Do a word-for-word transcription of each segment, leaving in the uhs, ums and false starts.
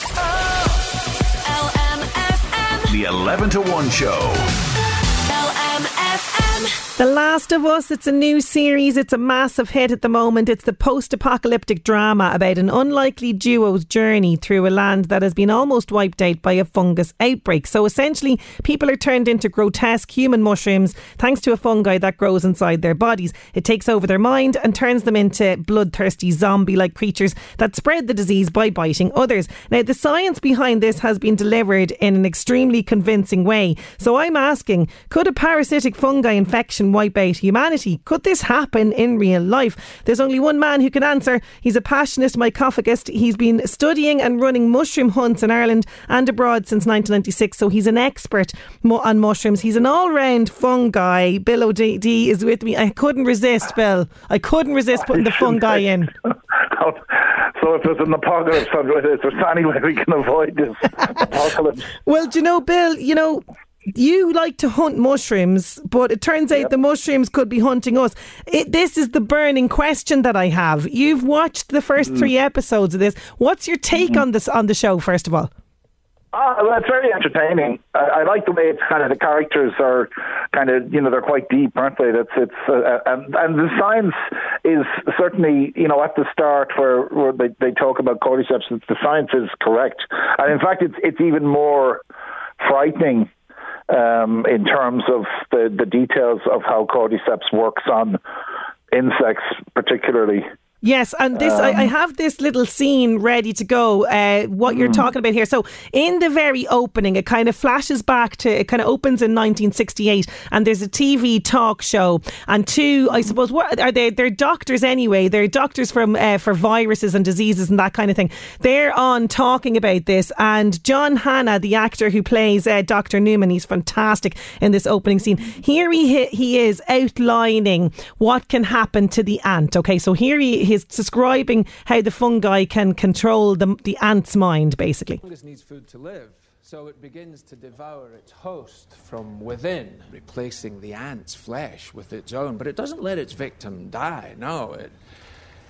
Oh, L M F M. The eleven to one show. The Last of Us, it's a new series, it's a massive hit at the moment. It's the post-apocalyptic drama about an unlikely duo's journey through a land that has been almost wiped out by a fungus outbreak. So essentially, people are turned into grotesque human mushrooms thanks to a fungi that grows inside their bodies. It takes over their mind and turns them into bloodthirsty zombie-like creatures that spread the disease by biting others. Now, the science behind this has been delivered in an extremely convincing way. So I'm asking, could a parasitic fungi infection wipe out humanity? Could this happen in real life? There's only one man who can answer. He's a passionate mycophagist. He's been studying and running mushroom hunts in Ireland and abroad since nineteen ninety-six, so he's an expert on mushrooms. He's an all-round fungi. Bill O'D is with me. I couldn't resist, Bill. I couldn't resist putting the fungi in. So if there's an apocalypse, if there's any way we can avoid this apocalypse. Well, do you know, Bill, you know, you like to hunt mushrooms, but it turns out yep. the mushrooms could be hunting us. It, this is the burning question that I have. You've watched the first mm. three episodes of this. What's your take mm. on this on the show, first of all? Uh, well, it's very entertaining. I, I like the way it's kind of the characters are kind of, you know, they're quite deep, aren't they? That's it's uh, and, and the science is certainly, you know, at the start where, where they, they talk about cordyceps, the science is correct. And in fact, it's it's even more frightening Um, in terms of the, the details of how cordyceps works on insects particularly. Yes, and this um, I, I have this little scene ready to go, uh, what you're mm. talking about here. So in the very opening, it kind of flashes back to, it kind of opens in nineteen sixty-eight, and there's a T V talk show, and two, I suppose, what are they? They're doctors anyway. They're doctors from uh, for viruses and diseases and that kind of thing. They're on talking about this, and John Hanna, the actor who plays uh, Doctor Newman, he's fantastic in this opening scene. Here he, he is outlining what can happen to the ant. Okay, so here he He's describing how the fungi can control the, the ant's mind, basically. The fungus needs food to live, so it begins to devour its host from within, replacing the ant's flesh with its own. But it doesn't let its victim die, no. It,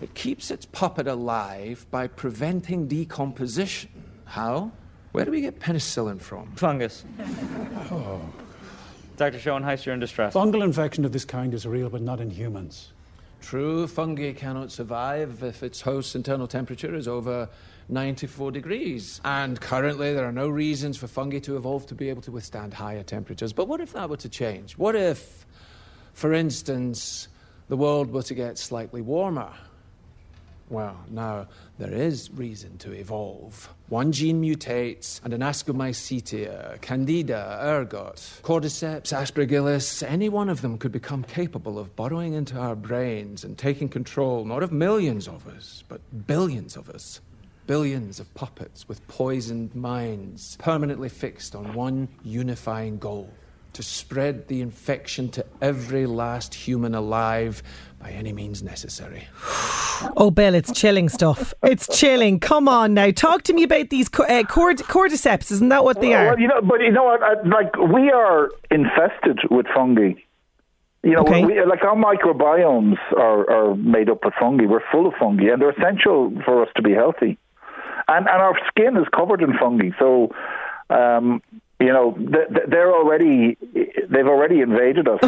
it keeps its puppet alive by preventing decomposition. How? Where do we get penicillin from? Fungus. Oh. Doctor Schoenheist, you're in distress. Fungal infection of this kind is real, but not in humans. True, fungi cannot survive if its host's internal temperature is over ninety-four degrees. And currently there are no reasons for fungi to evolve to be able to withstand higher temperatures. But what if that were to change? What if, for instance, the world were to get slightly warmer? Well, now, there is reason to evolve. One gene mutates, and an ascomycete, candida, ergot, cordyceps, aspergillus, any one of them could become capable of burrowing into our brains and taking control, not of millions of us, but billions of us. Billions of puppets with poisoned minds, permanently fixed on one unifying goal: to spread the infection to every last human alive by any means necessary. Oh, Bill, it's chilling stuff. It's chilling. Come on now. Talk to me about these uh, cord- cordyceps. Isn't that what they are? Well, you know, but you know what? Like, we are infested with fungi. You know, okay. we, like our microbiomes are, are made up of fungi. We're full of fungi, and they're essential for us to be healthy. And, and our skin is covered in fungi. So, um... you know, they're already, they've already invaded us.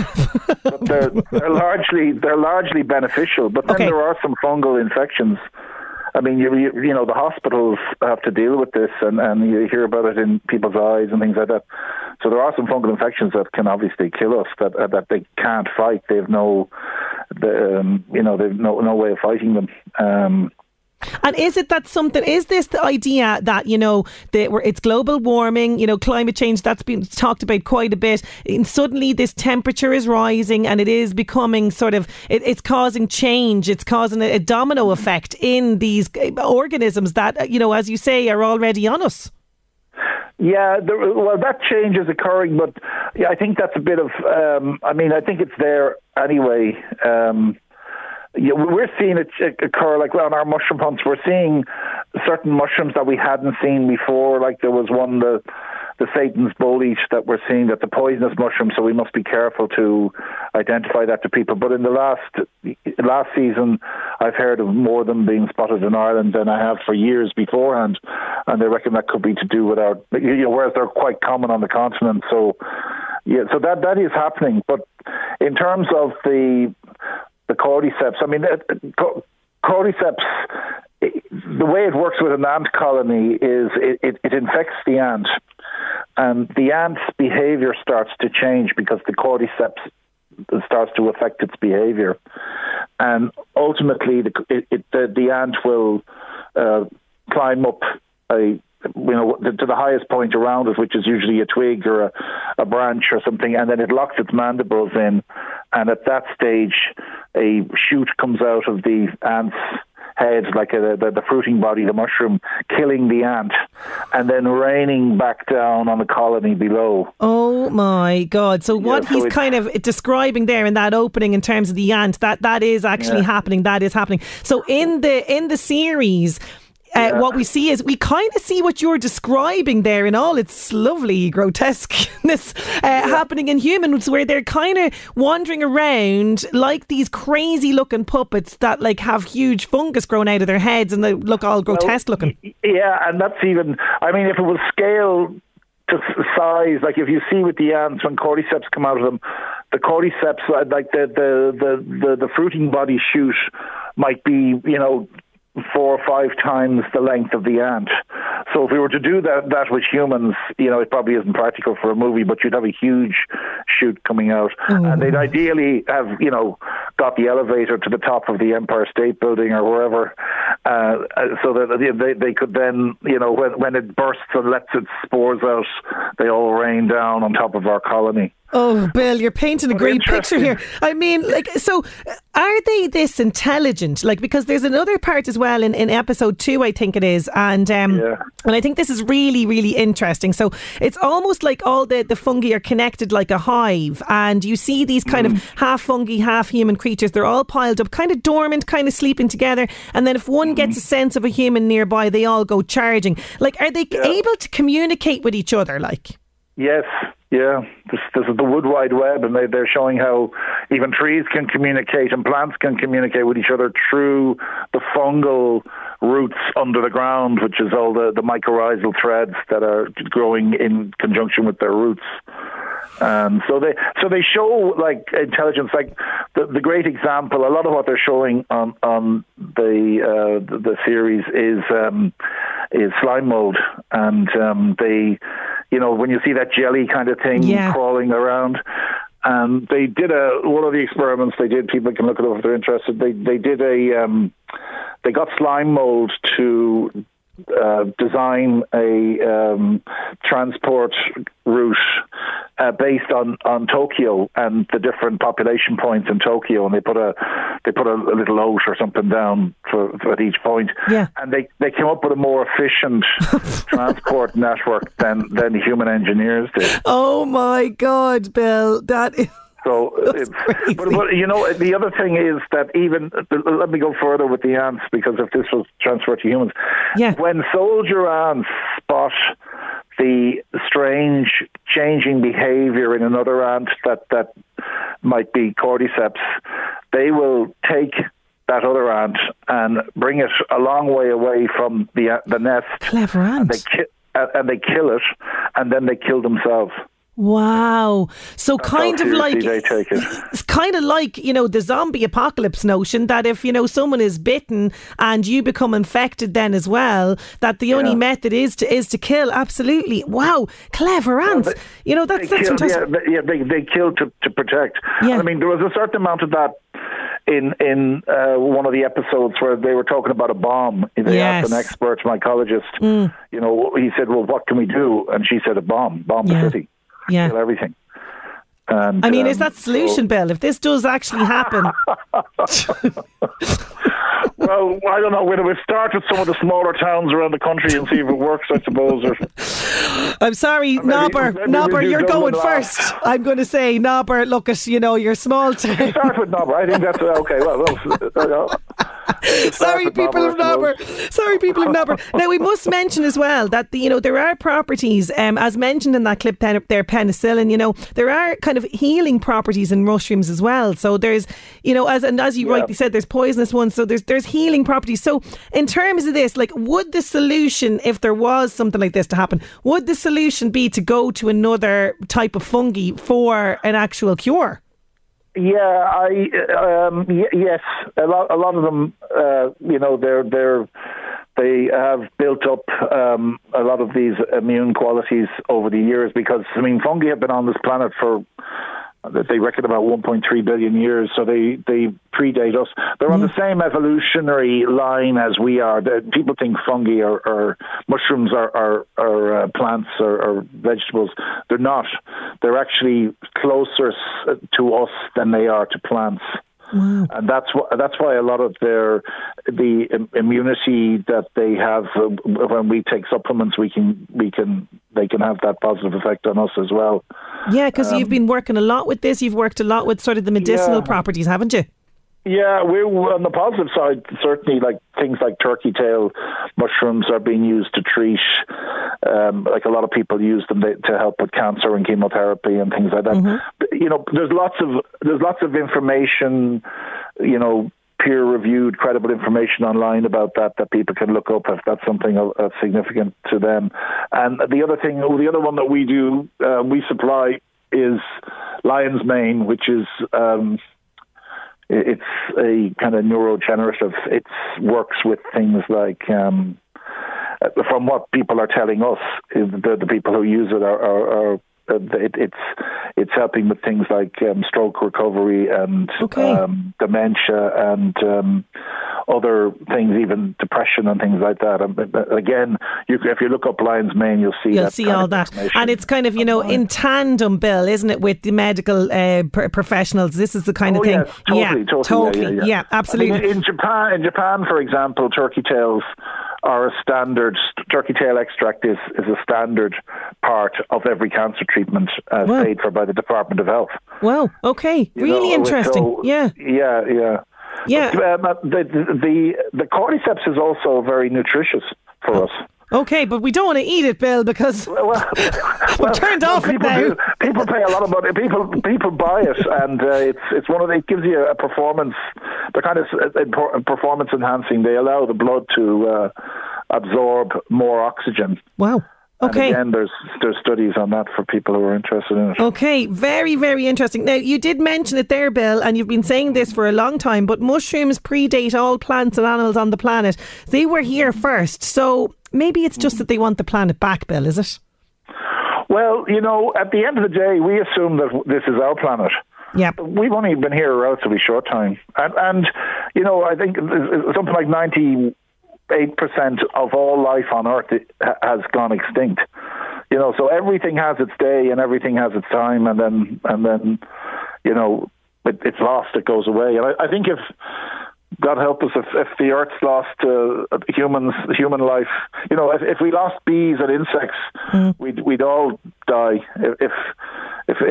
But they're, they're largely, they're largely beneficial. But then okay. there are some fungal infections. I mean, you, you you know, the hospitals have to deal with this, and, and you hear about it in people's eyes and things like that. So there are some fungal infections that can obviously kill us, that that they can't fight. They have no, um, you know, they've no no way of fighting them. Um, And is it that something, is this the idea that, you know, that we're, it's global warming, you know, climate change, that's been talked about quite a bit, and suddenly this temperature is rising and it is becoming sort of, it, it's causing change, it's causing a, a domino effect in these organisms that, you know, as you say, are already on us? Yeah, there, well, that change is occurring, but yeah, I think that's a bit of, um, I mean, I think it's there anyway. Um, yeah, we're seeing it occur, like on our mushroom hunts, we're seeing certain mushrooms that we hadn't seen before, like there was one, the, the Satan's Bolete, that we're seeing, that's a poisonous mushroom, so we must be careful to identify that to people. But in the last last season, I've heard of more of them being spotted in Ireland than I have for years beforehand, and they reckon that could be to do with our, you know, whereas they're quite common on the continent. So, yeah, so that that is happening. But in terms of the the Cordyceps, I mean, Cordyceps, the way it works with an ant colony is it, it, it infects the ant, and the ant's behavior starts to change because the cordyceps starts to affect its behavior. And ultimately, the, it, it, the, the ant will uh, climb up a, you know, to the highest point around it, which is usually a twig or a, a branch or something, and then it locks its mandibles in. And at that stage, a shoot comes out of the ant's head, like a, the, the fruiting body of the mushroom, killing the ant and then raining back down on the colony below. Oh my God. So what yeah, so he's kind of describing there in that opening in terms of the ant, that, that is actually yeah. happening. That is happening. So in the in the series, uh, yeah. what we see is we kind of see what you're describing there in all its lovely grotesqueness uh, yeah. happening in humans, where they're kind of wandering around like these crazy looking puppets that like have huge fungus growing out of their heads and they look all grotesque looking. Yeah, and that's even, I mean, if it was scale to size, like if you see with the ants when cordyceps come out of them, the cordyceps, like the the, the, the, the fruiting body shoot might be, you know, four or five times the length of the ant. So if we were to do that that with humans, you know, it probably isn't practical for a movie, but you'd have a huge shoot coming out. Oh. And they'd ideally have, you know, got the elevator to the top of the Empire State Building or wherever, uh, so that they, they could then, you know, when, when it bursts and lets its spores out, they all rain down on top of our colony. Oh, Bill, you're painting a great picture here. I mean, like, so are they this intelligent? Like, because there's another part as well in, in episode two, I think it is. And um, yeah. and I think this is really, really interesting. So it's almost like all the, the fungi are connected like a hive. And you see these kind mm. of half fungi, half human creatures. They're all piled up, kind of dormant, kind of sleeping together. And then if one mm. gets a sense of a human nearby, they all go charging. Like, are they yeah. able to communicate with each other? Like, yes. Yeah, this, this is the Wood Wide Web, and they, they're showing how even trees can communicate and plants can communicate with each other through the fungal roots under the ground, which is all the, the mycorrhizal threads that are growing in conjunction with their roots. Um, so they so they show like intelligence, like the, the great example. A lot of what they're showing on on the uh, the, the series is um, is slime mold, and um, they, you know, when you see that jelly kind of thing yeah. crawling around. And they did a one of the experiments they did. People can look it up if they're interested. They they did a um, they got slime mold to Uh, design a um, transport route uh, based on, on Tokyo and the different population points in Tokyo, and they put a they put a, a little oat or something down for, for at each point, yeah. and they, they came up with a more efficient transport network than than human engineers did. Oh my God, Bill, that is. So, it, but, but you know, the other thing is that even, let me go further with the ants, because if this was transferred to humans, yeah. when soldier ants spot the strange changing behavior in another ant that, that might be cordyceps, they will take that other ant and bring it a long way away from the the nest. Clever ant. And they, ki- and they kill it, and then they kill themselves. Wow. So That's kind of like it's kind of like, you know, the zombie apocalypse notion that if, you know, someone is bitten and you become infected then as well, that the yeah. only method is to is to kill. Absolutely. Wow. Clever ants. Well, they, you know, that's, that's kill, fantastic. Yeah, they, yeah, they, they kill to, to protect. Yeah. I mean, there was a certain amount of that in in uh, one of the episodes where they were talking about a bomb. They yes. asked an expert mycologist, mm. you know, he said, well, what can we do? And she said, a bomb, bomb yeah. the city, yeah. kill everything. And, I mean, um, is that the solution, so, Bill? If this does actually happen. Well, I don't know. We'll, we'll start with some of the smaller towns around the country and see if it works, I suppose. Or, I'm sorry, maybe, Nobber. Maybe Nobber, you're going first. I'm going to say, Nobber, look at, you know, your small town. You start with Nobber. I think that's okay. Well, well uh, sorry, people of Nobber. Sorry, people of Nobber. Now, we must mention as well that, the, you know, there are properties, um, as mentioned in that clip pen- there, penicillin, you know, there are kind of healing properties in mushrooms as well. So there's, you know, as and as you yeah. rightly said, there's poisonous ones. So there's there's healing properties. So in terms of this, like, would the solution, if there was something like this to happen, would the solution be to go to another type of fungi for an actual cure? Yeah, I um, y- yes, a lot a lot of them, uh, you know, they're they're. They have built up um, a lot of these immune qualities over the years because, I mean, fungi have been on this planet for, they reckon, about one point three billion years, so they, they predate us. They're mm. on the same evolutionary line as we are. The, people think fungi are, are mushrooms are, are, are uh, plants or are vegetables. They're not. They're actually closer to us than they are to plants. Wow. And that's why that's why a lot of their the immunity that they have when we take supplements, we can we can they can have that positive effect on us as well. Yeah, because um, you've been working a lot with this. You've worked a lot with sort of the medicinal yeah. properties, haven't you? Yeah, we're on the positive side. Certainly, like things like turkey tail mushrooms are being used to treat. Um, like a lot of people use them to help with cancer and chemotherapy and things like that. Mm-hmm. You know, there's lots of there's lots of information, you know, peer-reviewed, credible information online about that that people can look up if that's something of, of significant to them. And the other thing, the other one that we do, uh, we supply is Lion's Mane, which is. Um, It's a kind of neurogenerative. It works with things like, um, from what people are telling us, the, the people who use it are, are, are it, it's it's helping with things like um, stroke recovery and okay. um, dementia and um, other things, even depression and things like that. And again, you, if you look up Lion's Mane, you'll see you'll that see all that. And it's kind of, you know, in tandem, Bill, isn't it, with the medical uh, professionals? This is the kind oh, of thing. Yes, totally, yeah, totally, totally. Yeah, yeah, yeah. yeah absolutely. I mean, in Japan, in Japan, for example, turkey tails. Are a standard turkey tail extract is, is a standard part of every cancer treatment uh, wow. paid for by the Department of Health. Wow. Okay. You really know, interesting. So, yeah. Yeah. Yeah. Yeah. But, um, the, the the cordyceps is also very nutritious for oh. us. Okay, but we don't want to eat it, Bill, because well, well, we're turned well, off it now. Do, people pay a lot of money. People people buy it, and uh, it's it's one of the, it gives you a performance. They're kind of uh, performance enhancing. They allow the blood to uh, absorb more oxygen. Wow. Okay. And again, there's, there's studies on that for people who are interested in it. Okay, very, very interesting. Now, you did mention it there, Bill, and you've been saying this for a long time, but mushrooms predate all plants and animals on the planet. They were here first, so maybe it's just that they want the planet back, Bill, is it? Well, you know, at the end of the day, we assume that this is our planet. Yeah, we've only been here a relatively short time. And, and you know, I think something like ninety... eight percent of all life on Earth has gone extinct. You know, so everything has its day and everything has its time, and then, and then, you know, it, it's lost, it goes away. And I, I think if, God help us, if, if the Earth's lost uh, humans, human life, you know, if, if we lost bees and insects, mm. we'd, we'd all die. If if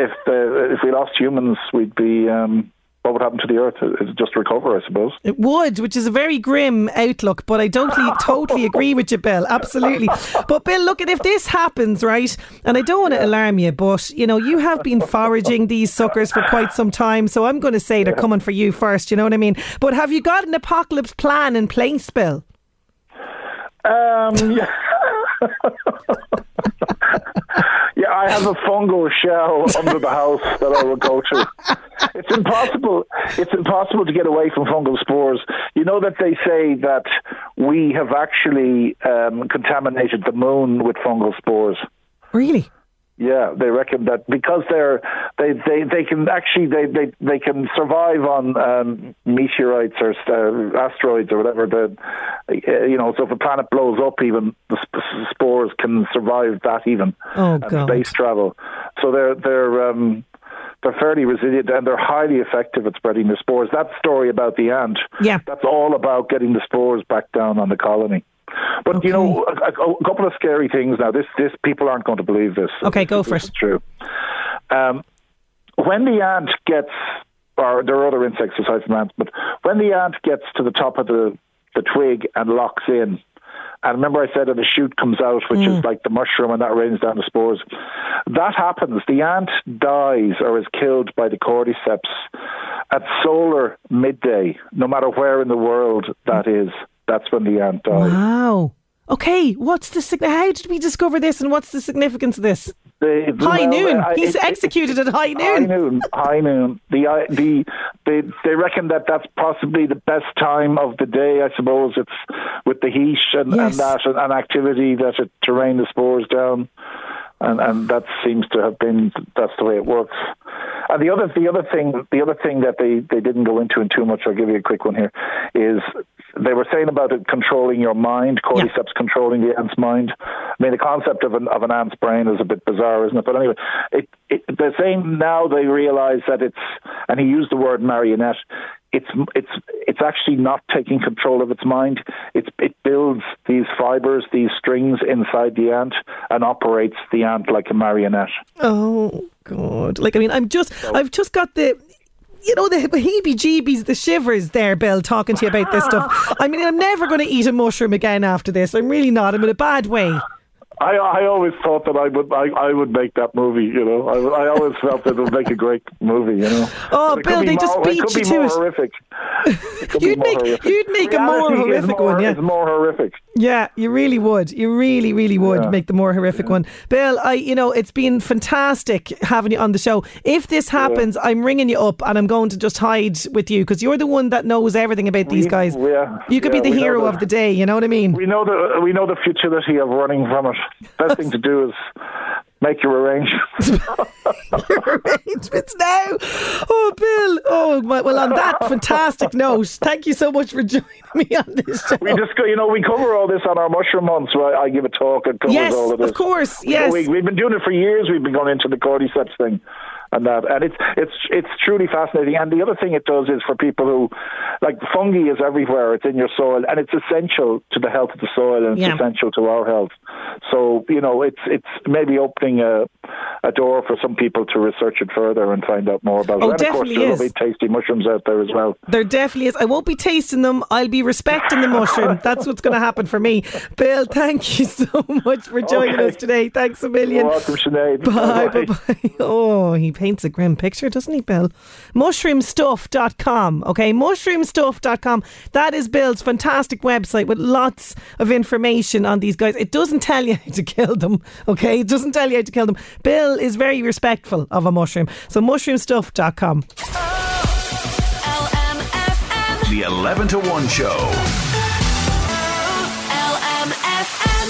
if, the, if we lost humans, we'd be... Um, what would happen to the Earth? It would just recover, I suppose. It would, which is a very grim outlook, but I don't really, totally agree with you, Bill. Absolutely. But Bill, look, if this happens, right, and I don't want to yeah. alarm you, but, you know, you have been foraging these suckers for quite some time, so I'm going to say they're yeah. coming for you first, you know what I mean? But have you got an apocalypse plan in place, Bill? Um, yeah. Yeah, I have a fungal shell under the house that I will go to. It's impossible. It's impossible to get away from fungal spores. You know that they say that we have actually um, contaminated the moon with fungal spores. Really? Yeah, they reckon that because they're they they, they can actually they, they, they can survive on um, meteorites or uh, asteroids or whatever. The you know, so if a planet blows up, even the sp- spores can survive that even. Oh God! Space travel. So they're they're. Um, They're fairly resilient and they're highly effective at spreading their spores. That story about the ant, yeah. that's all about getting the spores back down on the colony. But, okay. you know, a, a couple of scary things now. This, this people aren't going to believe this. Okay, go for it. It's true. Um, when the ant gets, or there are other insects aside from ants, but when the ant gets to the top of the, the twig and locks in, and remember I said that a shoot comes out, which mm. is like the mushroom, and that rains down the spores. That happens. The ant dies or is killed by the cordyceps at solar midday, no matter where in the world that is. That's when the ant dies. Wow. Okay, what's the how did we discover this, and what's the significance of this? The, the, high well, noon. I, He's it, executed at high noon. High noon. High noon. The the they they reckon that that's possibly the best time of the day. I suppose it's with the heat and, yes. and that and, and activity that it to rain the spores down, and and that seems to have been that's the way it works. And the other the other thing the other thing that they, they didn't go into in too much. I'll give you a quick one here. Is they were saying about it controlling your mind, cordyceps yeah. controlling the ant's mind. I mean, the concept of an of an ant's brain is a bit bizarre, isn't it? But anyway, it, it, they're saying now they realize that it's, and he used the word marionette, it's it's it's actually not taking control of its mind. It's, it builds these fibers, these strings inside the ant and operates the ant like a marionette. Oh, God. Like, I mean, I'm just, so, I've just got the... You know, the heebie-jeebies, the shivers there, Bill, talking to you about this stuff. I mean, I'm never going to eat a mushroom again after this. I'm really not. I'm in a bad way. I, I always thought that I would I, I would make that movie, you know. I, I always felt that it would make a great movie, you know. Oh, Bill, they just more, beat you to it. Horrific. It could you'd be more make, horrific. You'd make a more horrific more, one, yeah. It's more horrific. Yeah, you really would. You really, really would yeah. make the more horrific yeah. one. Bill, I, you know, it's been fantastic having you on the show. If this happens, yeah. I'm ringing you up and I'm going to just hide with you because you're the one that knows everything about these we, guys. Yeah, you could yeah, be the hero the, of the day, you know what I mean? We know the, we know the futility of running from it. Best thing to do is make your arrangements. Your arrangements now. Oh, Bill. Oh, my, well, on that fantastic note, thank you so much for joining me on this show. We just, you know, we cover all this on our mushroom months. Where I give a talk and covers yes, all of this. Yes, of course. Yes, you know, we, we've been doing it for years. We've been going into the cordyceps thing. And that, and it's it's it's truly fascinating. And the other thing it does is for people who, like, fungi is everywhere. It's in your soil, and it's essential to the health of the soil, and yeah. it's essential to our health. So you know, it's it's maybe opening a a door for some people to research it further and find out more about oh, it. And definitely of course, there will be tasty mushrooms out there as well. There definitely is. I won't be tasting them. I'll be respecting the mushroom. That's what's going to happen for me. Bill, thank you so much for joining okay. us today. Thanks a million. You're welcome, Sinead. Bye. Bye. Bye. Oh, he. Paints a grim picture, doesn't he, Bill? mushroom stuff dot com, okay? mushroom stuff dot com. That is Bill's fantastic website with lots of information on these guys. It doesn't tell you how to kill them, okay? It doesn't tell you how to kill them. Bill is very respectful of a mushroom. So mushroom stuff dot com. Oh, L M F M. The eleven to one show. Oh, L M F M.